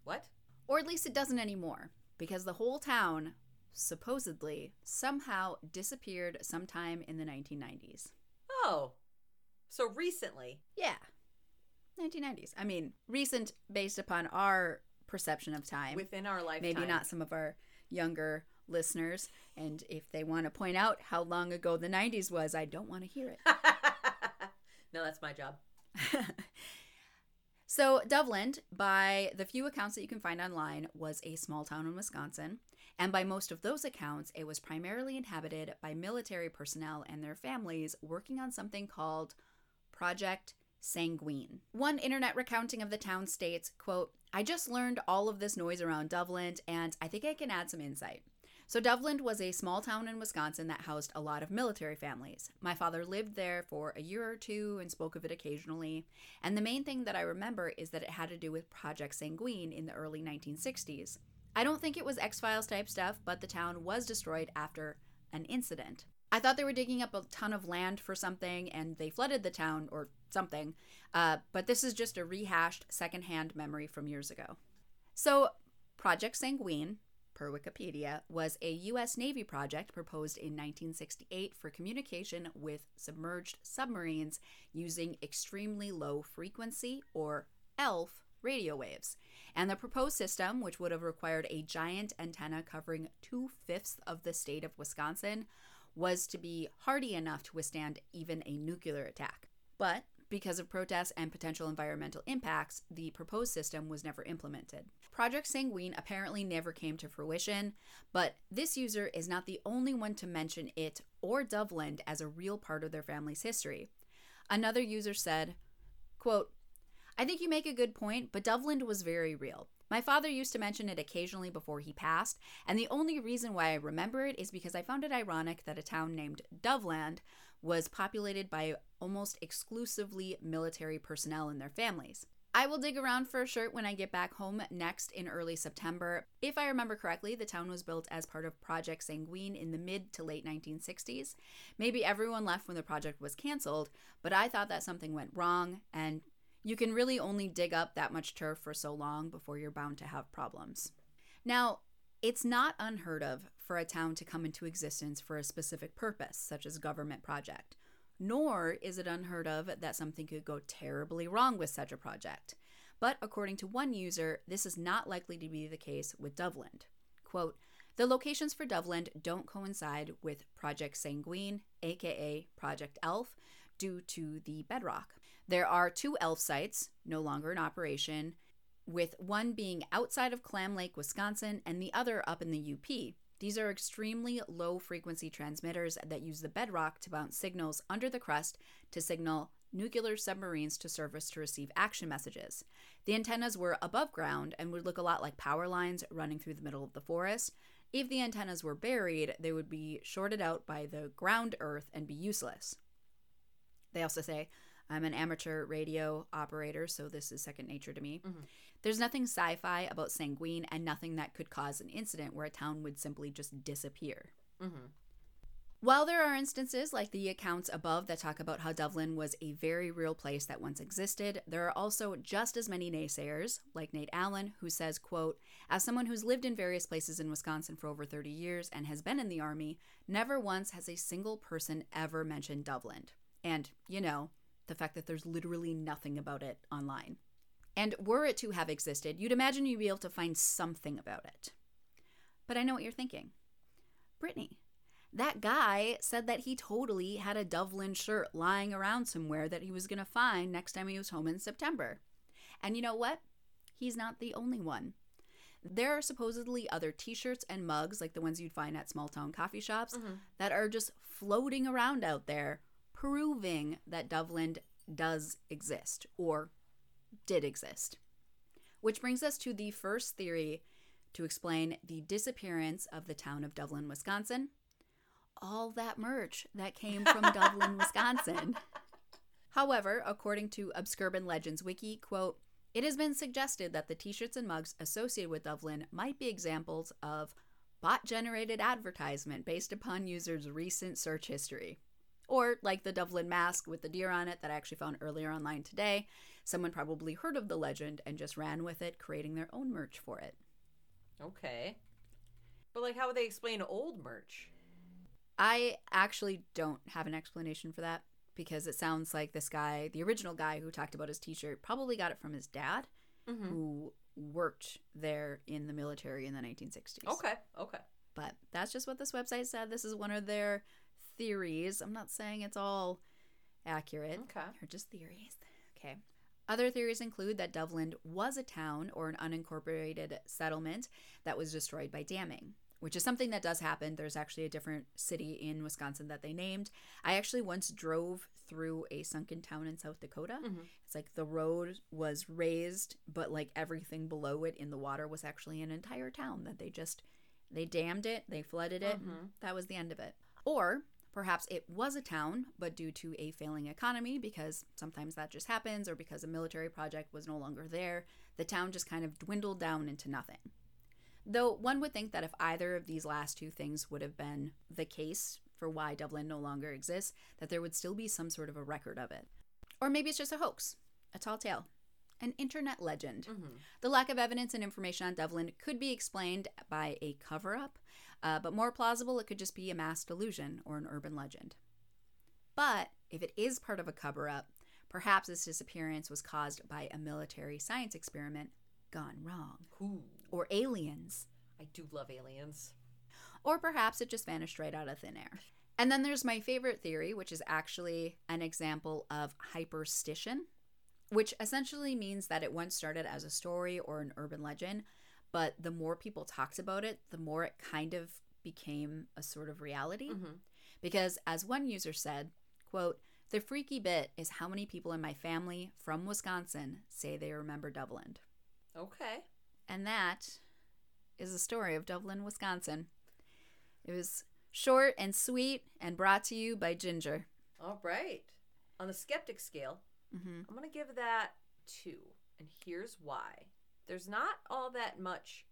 What? Or at least it doesn't anymore because the whole town supposedly somehow disappeared sometime in the 1990s. Oh, so recently. Yeah. 1990s. I mean, recent based upon our perception of time. Within our lifetime. Maybe not some of our younger listeners. And if they want to point out how long ago the 90s was, I don't want to hear it. No, that's my job. So Doveland, by the few accounts that you can find online, was a small town in Wisconsin. And by most of those accounts, it was primarily inhabited by military personnel and their families working on something called Project Sanguine. One internet recounting of the town states, quote, I just learned all of this noise around Doveland, and I think I can add some insight. So Doveland was a small town in Wisconsin that housed a lot of military families. My father lived there for a year or two and spoke of it occasionally. And the main thing that I remember is that it had to do with Project Sanguine in the early 1960s. I don't think it was X-Files type stuff, but the town was destroyed after an incident. I thought they were digging up a ton of land for something and they flooded the town or something, but this is just a rehashed secondhand memory from years ago. So Project Sanguine, per Wikipedia, was a U.S. Navy project proposed in 1968 for communication with submerged submarines using extremely low frequency, or ELF, radio waves. And the proposed system, which would have required a giant antenna covering 2/5 of the state of Wisconsin, was to be hardy enough to withstand even a nuclear attack. But because of protests and potential environmental impacts, the proposed system was never implemented. Project Sanguine apparently never came to fruition, but this user is not the only one to mention it or Doveland as a real part of their family's history. Another user said, quote, I think you make a good point, but Doveland was very real. My father used to mention it occasionally before he passed, and the only reason why I remember it is because I found it ironic that a town named Doveland was populated by almost exclusively military personnel and their families. I will dig around for a shirt when I get back home next in early September. If I remember correctly, the town was built as part of Project Sanguine in the mid to late 1960s. Maybe everyone left when the project was canceled, but I thought that something went wrong, and you can really only dig up that much turf for so long before you're bound to have problems. Now, it's not unheard of for a town to come into existence for a specific purpose, such as government project. Nor is it unheard of that something could go terribly wrong with such a project. But according to one user, this is not likely to be the case with Doveland. Quote, the locations for Doveland don't coincide with Project Sanguine, aka Project ELF, due to the bedrock. There are two ELF sites, no longer in operation, with one being outside of Clam Lake, Wisconsin, and the other up in the UP. These are extremely low-frequency transmitters that use the bedrock to bounce signals under the crust to signal nuclear submarines to surface to receive action messages. The antennas were above ground and would look a lot like power lines running through the middle of the forest. If the antennas were buried, they would be shorted out by the ground earth and be useless. They also say, I'm an amateur radio operator, so this is second nature to me. Mm-hmm. There's nothing sci-fi about Sanguine and nothing that could cause an incident where a town would simply just disappear. Mm-hmm. While there are instances like the accounts above that talk about how Doveland was a very real place that once existed, there are also just as many naysayers, like Nate Allen, who says, quote, as someone who's lived in various places in Wisconsin for over 30 years and has been in the Army, never once has a single person ever mentioned Doveland. And, you know, the fact that there's literally nothing about it online. And were it to have existed, you'd imagine you'd be able to find something about it. But I know what you're thinking. Brittany, that guy said that he totally had a Doveland shirt lying around somewhere that he was going to find next time he was home in September. And you know what? He's not the only one. There are supposedly other t-shirts and mugs, like the ones you'd find at small-town coffee shops, mm-hmm. that are just floating around out there, proving that Doveland does exist, or did exist. Which brings us to the first theory to explain the disappearance of the town of Doveland, Wisconsin. All that merch that came from Doveland, Wisconsin. However, according to Obscurban Legends Wiki, quote, it has been suggested that the t-shirts and mugs associated with Doveland might be examples of bot-generated advertisement based upon users' recent search history. Or like the Doveland mask with the deer on it that I actually found earlier online today. Someone probably heard of the legend and just ran with it, creating their own merch for it. Okay. But like, how would they explain old merch? I actually don't have an explanation for that because it sounds like this guy, the original guy who talked about his t-shirt, probably got it from his dad, mm-hmm. who worked there in the military in the 1960s. Okay. But that's just what this website said. This is one of their theories. I'm not saying it's all accurate. Okay. They're just theories. Okay. Other theories include that Doveland was a town or an unincorporated settlement that was destroyed by damming, which is something that does happen. There's actually a different city in Wisconsin that they named. I actually once drove through a sunken town in South Dakota. Mm-hmm. It's like the road was raised, but like everything below it in the water was actually an entire town that they dammed it, they flooded it. Mm-hmm. That was the end of it. Or perhaps it was a town, but due to a failing economy, because sometimes that just happens, or because a military project was no longer there, the town just kind of dwindled down into nothing. Though one would think that if either of these last two things would have been the case for why Doveland no longer exists, that there would still be some sort of a record of it. Or maybe it's just a hoax, a tall tale, an internet legend. Mm-hmm. The lack of evidence and information on Doveland could be explained by a cover-up, but more plausible, it could just be a mass delusion or an urban legend. But if it is part of a cover-up, perhaps its disappearance was caused by a military science experiment gone wrong. Ooh. Or aliens. I do love aliens. Or perhaps it just vanished right out of thin air. And then there's my favorite theory, which is actually an example of hyperstition, which essentially means that it once started as a story or an urban legend, but the more people talked about it, the more it kind of became a sort of reality. Mm-hmm. Because as one user said, quote, the freaky bit is how many people in my family from Wisconsin say they remember Doveland. Okay. And that is the story of Doveland, Wisconsin. It was short and sweet and brought to you by Ginger. All right. On the skeptic scale, mm-hmm. I'm going to give that 2 and here's why. There's not all that much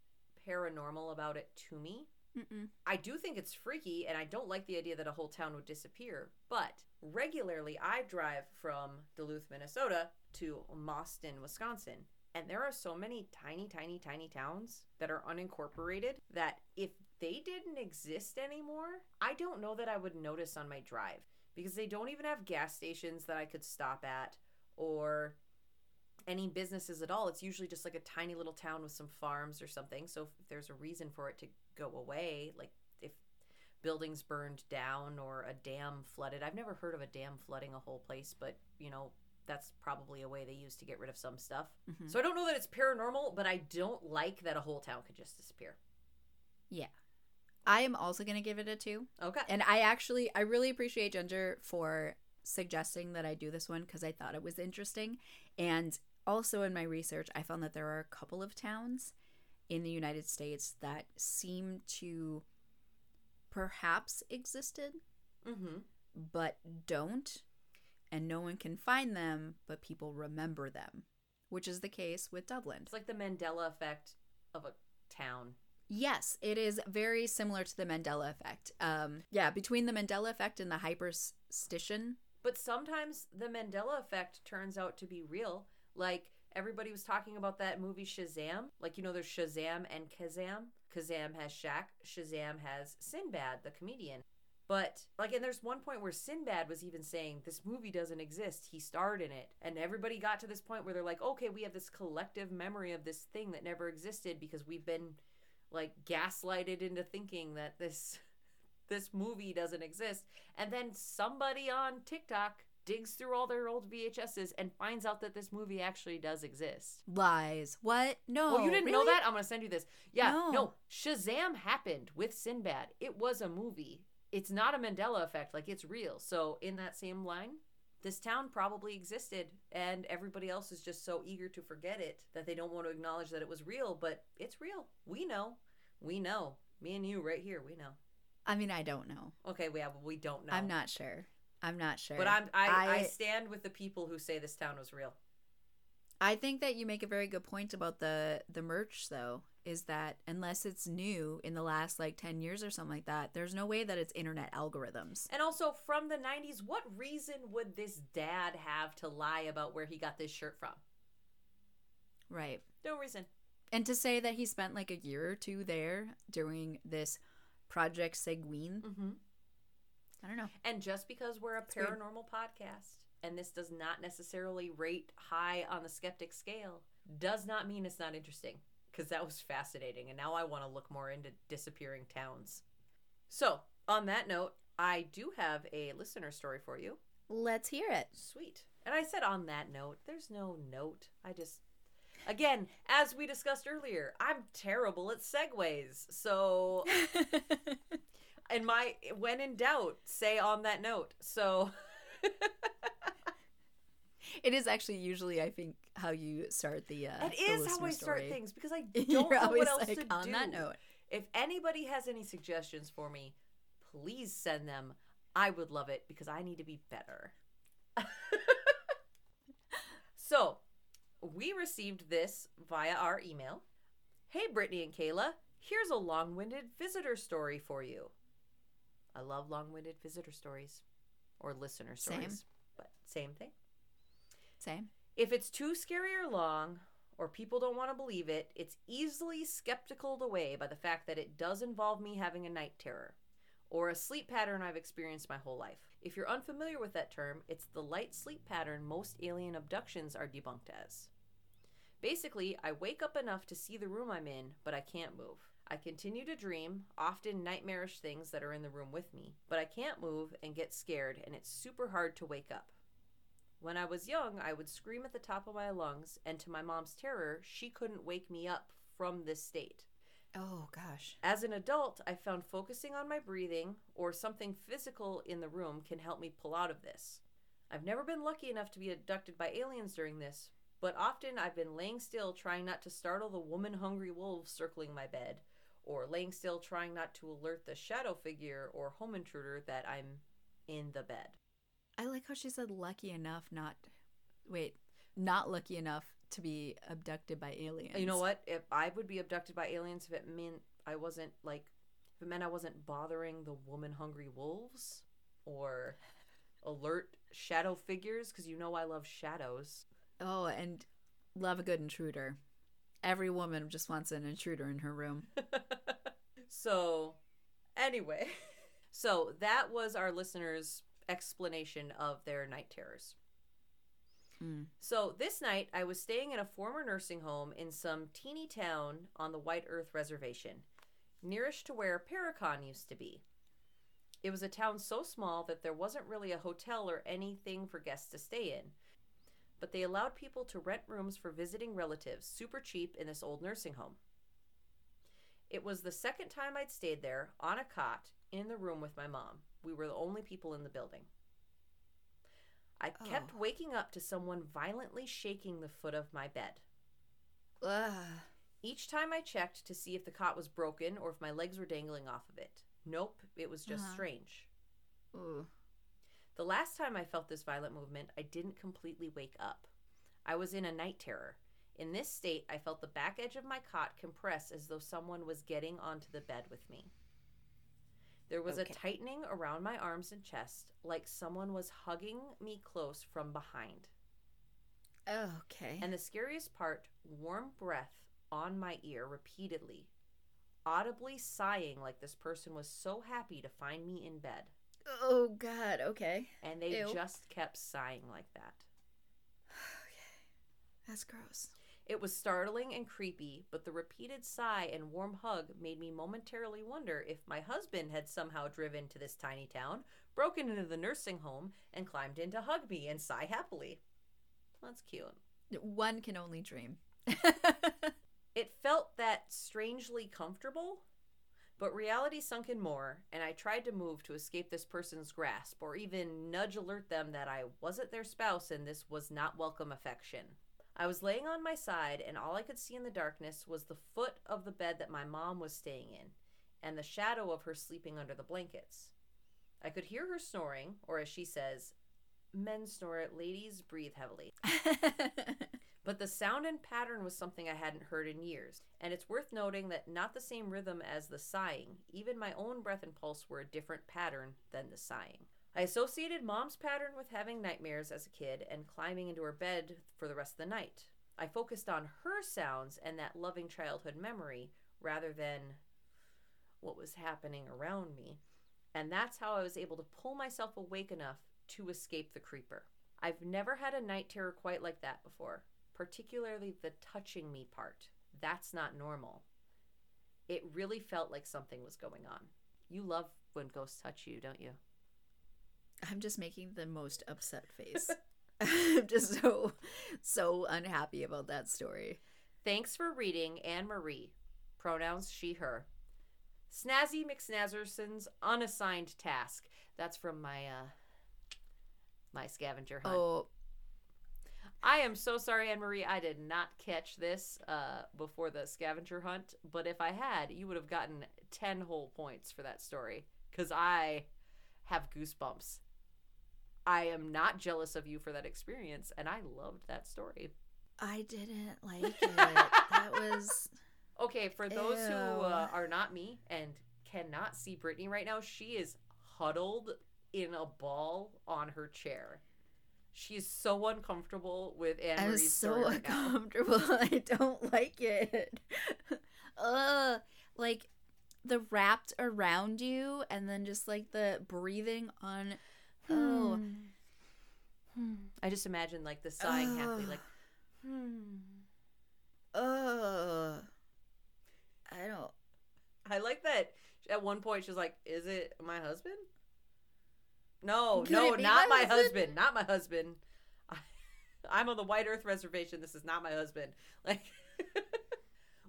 paranormal about it to me. Mm-mm. I do think it's freaky, and I don't like the idea that a whole town would disappear, but regularly I drive from Duluth, Minnesota to Mauston, Wisconsin, and there are so many tiny, tiny, tiny towns that are unincorporated that if they didn't exist anymore, I don't know that I would notice on my drive, because they don't even have gas stations that I could stop at or any businesses at all. It's usually just like a tiny little town with some farms or something. So if there's a reason for it to go away, like if buildings burned down or a dam flooded. I've never heard of a dam flooding a whole place, but you know, that's probably a way they use to get rid of some stuff. Mm-hmm. So I don't know that it's paranormal, but I don't like that a whole town could just disappear. Yeah. I am also going to give it a 2. Okay. And I really appreciate Ginger for suggesting that I do this one because I thought it was interesting. And also in my research, I found that there are a couple of towns in the United States that seem to perhaps existed, mm-hmm. but don't. And no one can find them, but people remember them, which is the case with Dublin. It's like the Mandela effect of a town. Yes, it is very similar to the Mandela effect. Between the Mandela effect and the hyperstition. But sometimes the Mandela effect turns out to be real. Like, everybody was talking about that movie Shazam. Like, you know, there's Shazam and Kazam. Kazam has Shaq. Shazam has Sinbad, the comedian. But, like, and there's one point where Sinbad was even saying, this movie doesn't exist. He starred in it. And everybody got to this point where they're like, okay, we have this collective memory of this thing that never existed because we've been like gaslighted into thinking that this movie doesn't exist. And then somebody on TikTok digs through all their old VHSs and finds out that this movie actually does exist. Lies. What? No. Well, you didn't know that? I'm going to send you this. Yeah. No. Shazam happened with Sinbad. It was a movie. It's not a Mandela effect. Like, it's real. So in that same line, this town probably existed and everybody else is just so eager to forget it that they don't want to acknowledge that it was real, but it's real. We know. We know. Me and you right here, we know. I mean, I don't know. Okay, we don't know. I'm not sure. But I stand with the people who say this town was real. I think that you make a very good point about the merch, though, is that unless it's new in the last, like, 10 years or something like that, there's no way that it's internet algorithms. And also, from the 90s, what reason would this dad have to lie about where he got this shirt from? Right. No reason. And to say that he spent, like, a year or two there during this Project Sanguine. Mm-hmm. I don't know. And just because we're a paranormal podcast, and this does not necessarily rate high on the skeptic scale, does not mean it's not interesting. Because that was fascinating, and now I want to look more into disappearing towns. So, on that note, I do have a listener story for you. Let's hear it. Sweet. And I said on that note. There's no note. Again, as we discussed earlier, I'm terrible at segues. So, when in doubt, say on that note. So... It is actually usually, I think, how you start the listener story. It is how I start things because I don't know what else to do. On that note. If anybody has any suggestions for me, please send them. I would love it because I need to be better. So, we received this via our email. Hey, Brittany and Kayla, here's a long-winded visitor story for you. I love long-winded visitor stories or listener stories. Same. But same thing. Same. If it's too scary or long, or people don't want to believe it, it's easily skepticaled away by the fact that it does involve me having a night terror, or a sleep pattern I've experienced my whole life. If you're unfamiliar with that term, it's the light sleep pattern most alien abductions are debunked as. Basically, I wake up enough to see the room I'm in, but I can't move. I continue to dream, often nightmarish things that are in the room with me, but I can't move and get scared, and it's super hard to wake up. When I was young, I would scream at the top of my lungs, and to my mom's terror, she couldn't wake me up from this state. Oh, gosh. As an adult, I found focusing on my breathing or something physical in the room can help me pull out of this. I've never been lucky enough to be abducted by aliens during this, but often I've been laying still trying not to startle the woman-hungry wolf circling my bed, or laying still trying not to alert the shadow figure or home intruder that I'm in the bed. I like how she said lucky enough not to be abducted by aliens. You know what? If I would be abducted by aliens, if it meant I wasn't if it meant I wasn't bothering the woman-hungry wolves or alert shadow figures, because you know I love shadows. Oh, and love a good intruder. Every woman just wants an intruder in her room. So, anyway. So, that was our listeners' explanation of their night terrors. Mm. So, this night, I was staying in a former nursing home in some teeny town on the White Earth Reservation, nearest to where Paracon used to be. It was a town so small that there wasn't really a hotel or anything for guests to stay in. But they allowed people to rent rooms for visiting relatives, super cheap, in this old nursing home. It was the second time I'd stayed there, on a cot, in the room with my mom. We were the only people in the building. I kept waking up to someone violently shaking the foot of my bed. Ugh. Each time I checked to see if the cot was broken or if my legs were dangling off of it. Nope, it was just strange. Ooh. The last time I felt this violent movement, I didn't completely wake up. I was in a night terror. In this state, I felt the back edge of my cot compress as though someone was getting onto the bed with me. There was a tightening around my arms and chest, like someone was hugging me close from behind. Okay. And the scariest part, warm breath on my ear repeatedly, audibly sighing like this person was so happy to find me in bed. Oh, God. Okay. And they just kept sighing like that. Okay. That's gross. It was startling and creepy, but the repeated sigh and warm hug made me momentarily wonder if my husband had somehow driven to this tiny town, broken into the nursing home, and climbed in to hug me and sigh happily. That's cute. One can only dream. It felt that strangely comfortable. But reality sunk in more, and I tried to move to escape this person's grasp, or even nudge alert them that I wasn't their spouse and this was not welcome affection. I was laying on my side, and all I could see in the darkness was the foot of the bed that my mom was staying in, and the shadow of her sleeping under the blankets. I could hear her snoring, or as she says, men snore, ladies breathe heavily. But the sound and pattern was something I hadn't heard in years, and it's worth noting that not the same rhythm as the sighing. Even my own breath and pulse were a different pattern than the sighing. I associated Mom's pattern with having nightmares as a kid and climbing into her bed for the rest of the night. I focused on her sounds and that loving childhood memory rather than what was happening around me, and that's how I was able to pull myself awake enough to escape the creeper. I've never had a night terror quite like that before. Particularly the touching me part. That's not normal. It really felt like something was going on. You love when ghosts touch you, don't you? I'm just making the most upset face. I'm just so unhappy about that story. Thanks for reading, Anne-Marie. Pronouns she, her. Snazzy McSnazerson's unassigned task. That's from my my scavenger hunt. Oh. I am so sorry, Anne-Marie, I did not catch this before the scavenger hunt, but if I had, you would have gotten 10 whole points for that story, because I have goosebumps. I am not jealous of you for that experience, and I loved that story. I didn't like it. That was... Okay, for those Ew. Who are not me and cannot see Brittany right now, she is huddled in a ball on her chair. She's so uncomfortable with Anne-Marie's story. I'm so uncomfortable. I don't like it. Like the wrapped around you and then just like the breathing on. Oh. I just imagine like the sighing happening like. I don't. I like that at one point she's like, is it my husband? No, not my husband. Not my husband. I'm on the White Earth Reservation. This is not my husband. Like,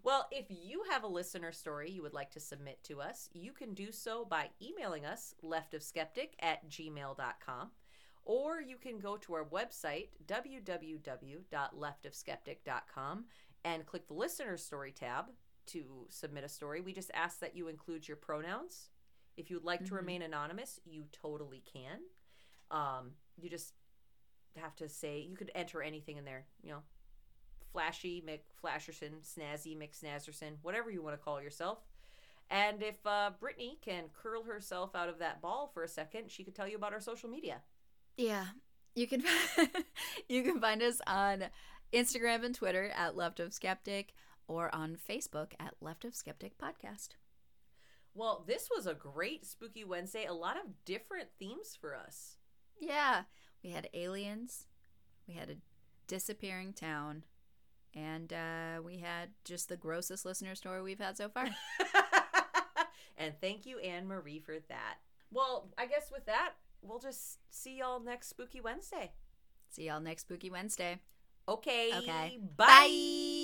well, if you have a listener story you would like to submit to us, you can do so by emailing us leftofskeptic@gmail.com, or you can go to our website, www.leftofskeptic.com, and click the listener story tab to submit a story. We just ask that you include your pronouns. If you'd like to remain anonymous, you totally can. You just have to say, you could enter anything in there, you know, Flashy McFlasherson, Snazzy McSnazerson, whatever you want to call yourself. And if Brittany can curl herself out of that ball for a second, she could tell you about our social media. Yeah. You can find us on Instagram and Twitter at Left of Skeptic, or on Facebook at Left of Skeptic Podcast. Well, this was a great Spooky Wednesday. A lot of different themes for us. Yeah. We had aliens. We had a disappearing town. And we had just the grossest listener story we've had so far. And thank you, Anne-Marie, for that. Well, I guess with that, we'll just see y'all next Spooky Wednesday. Okay. Bye. Bye.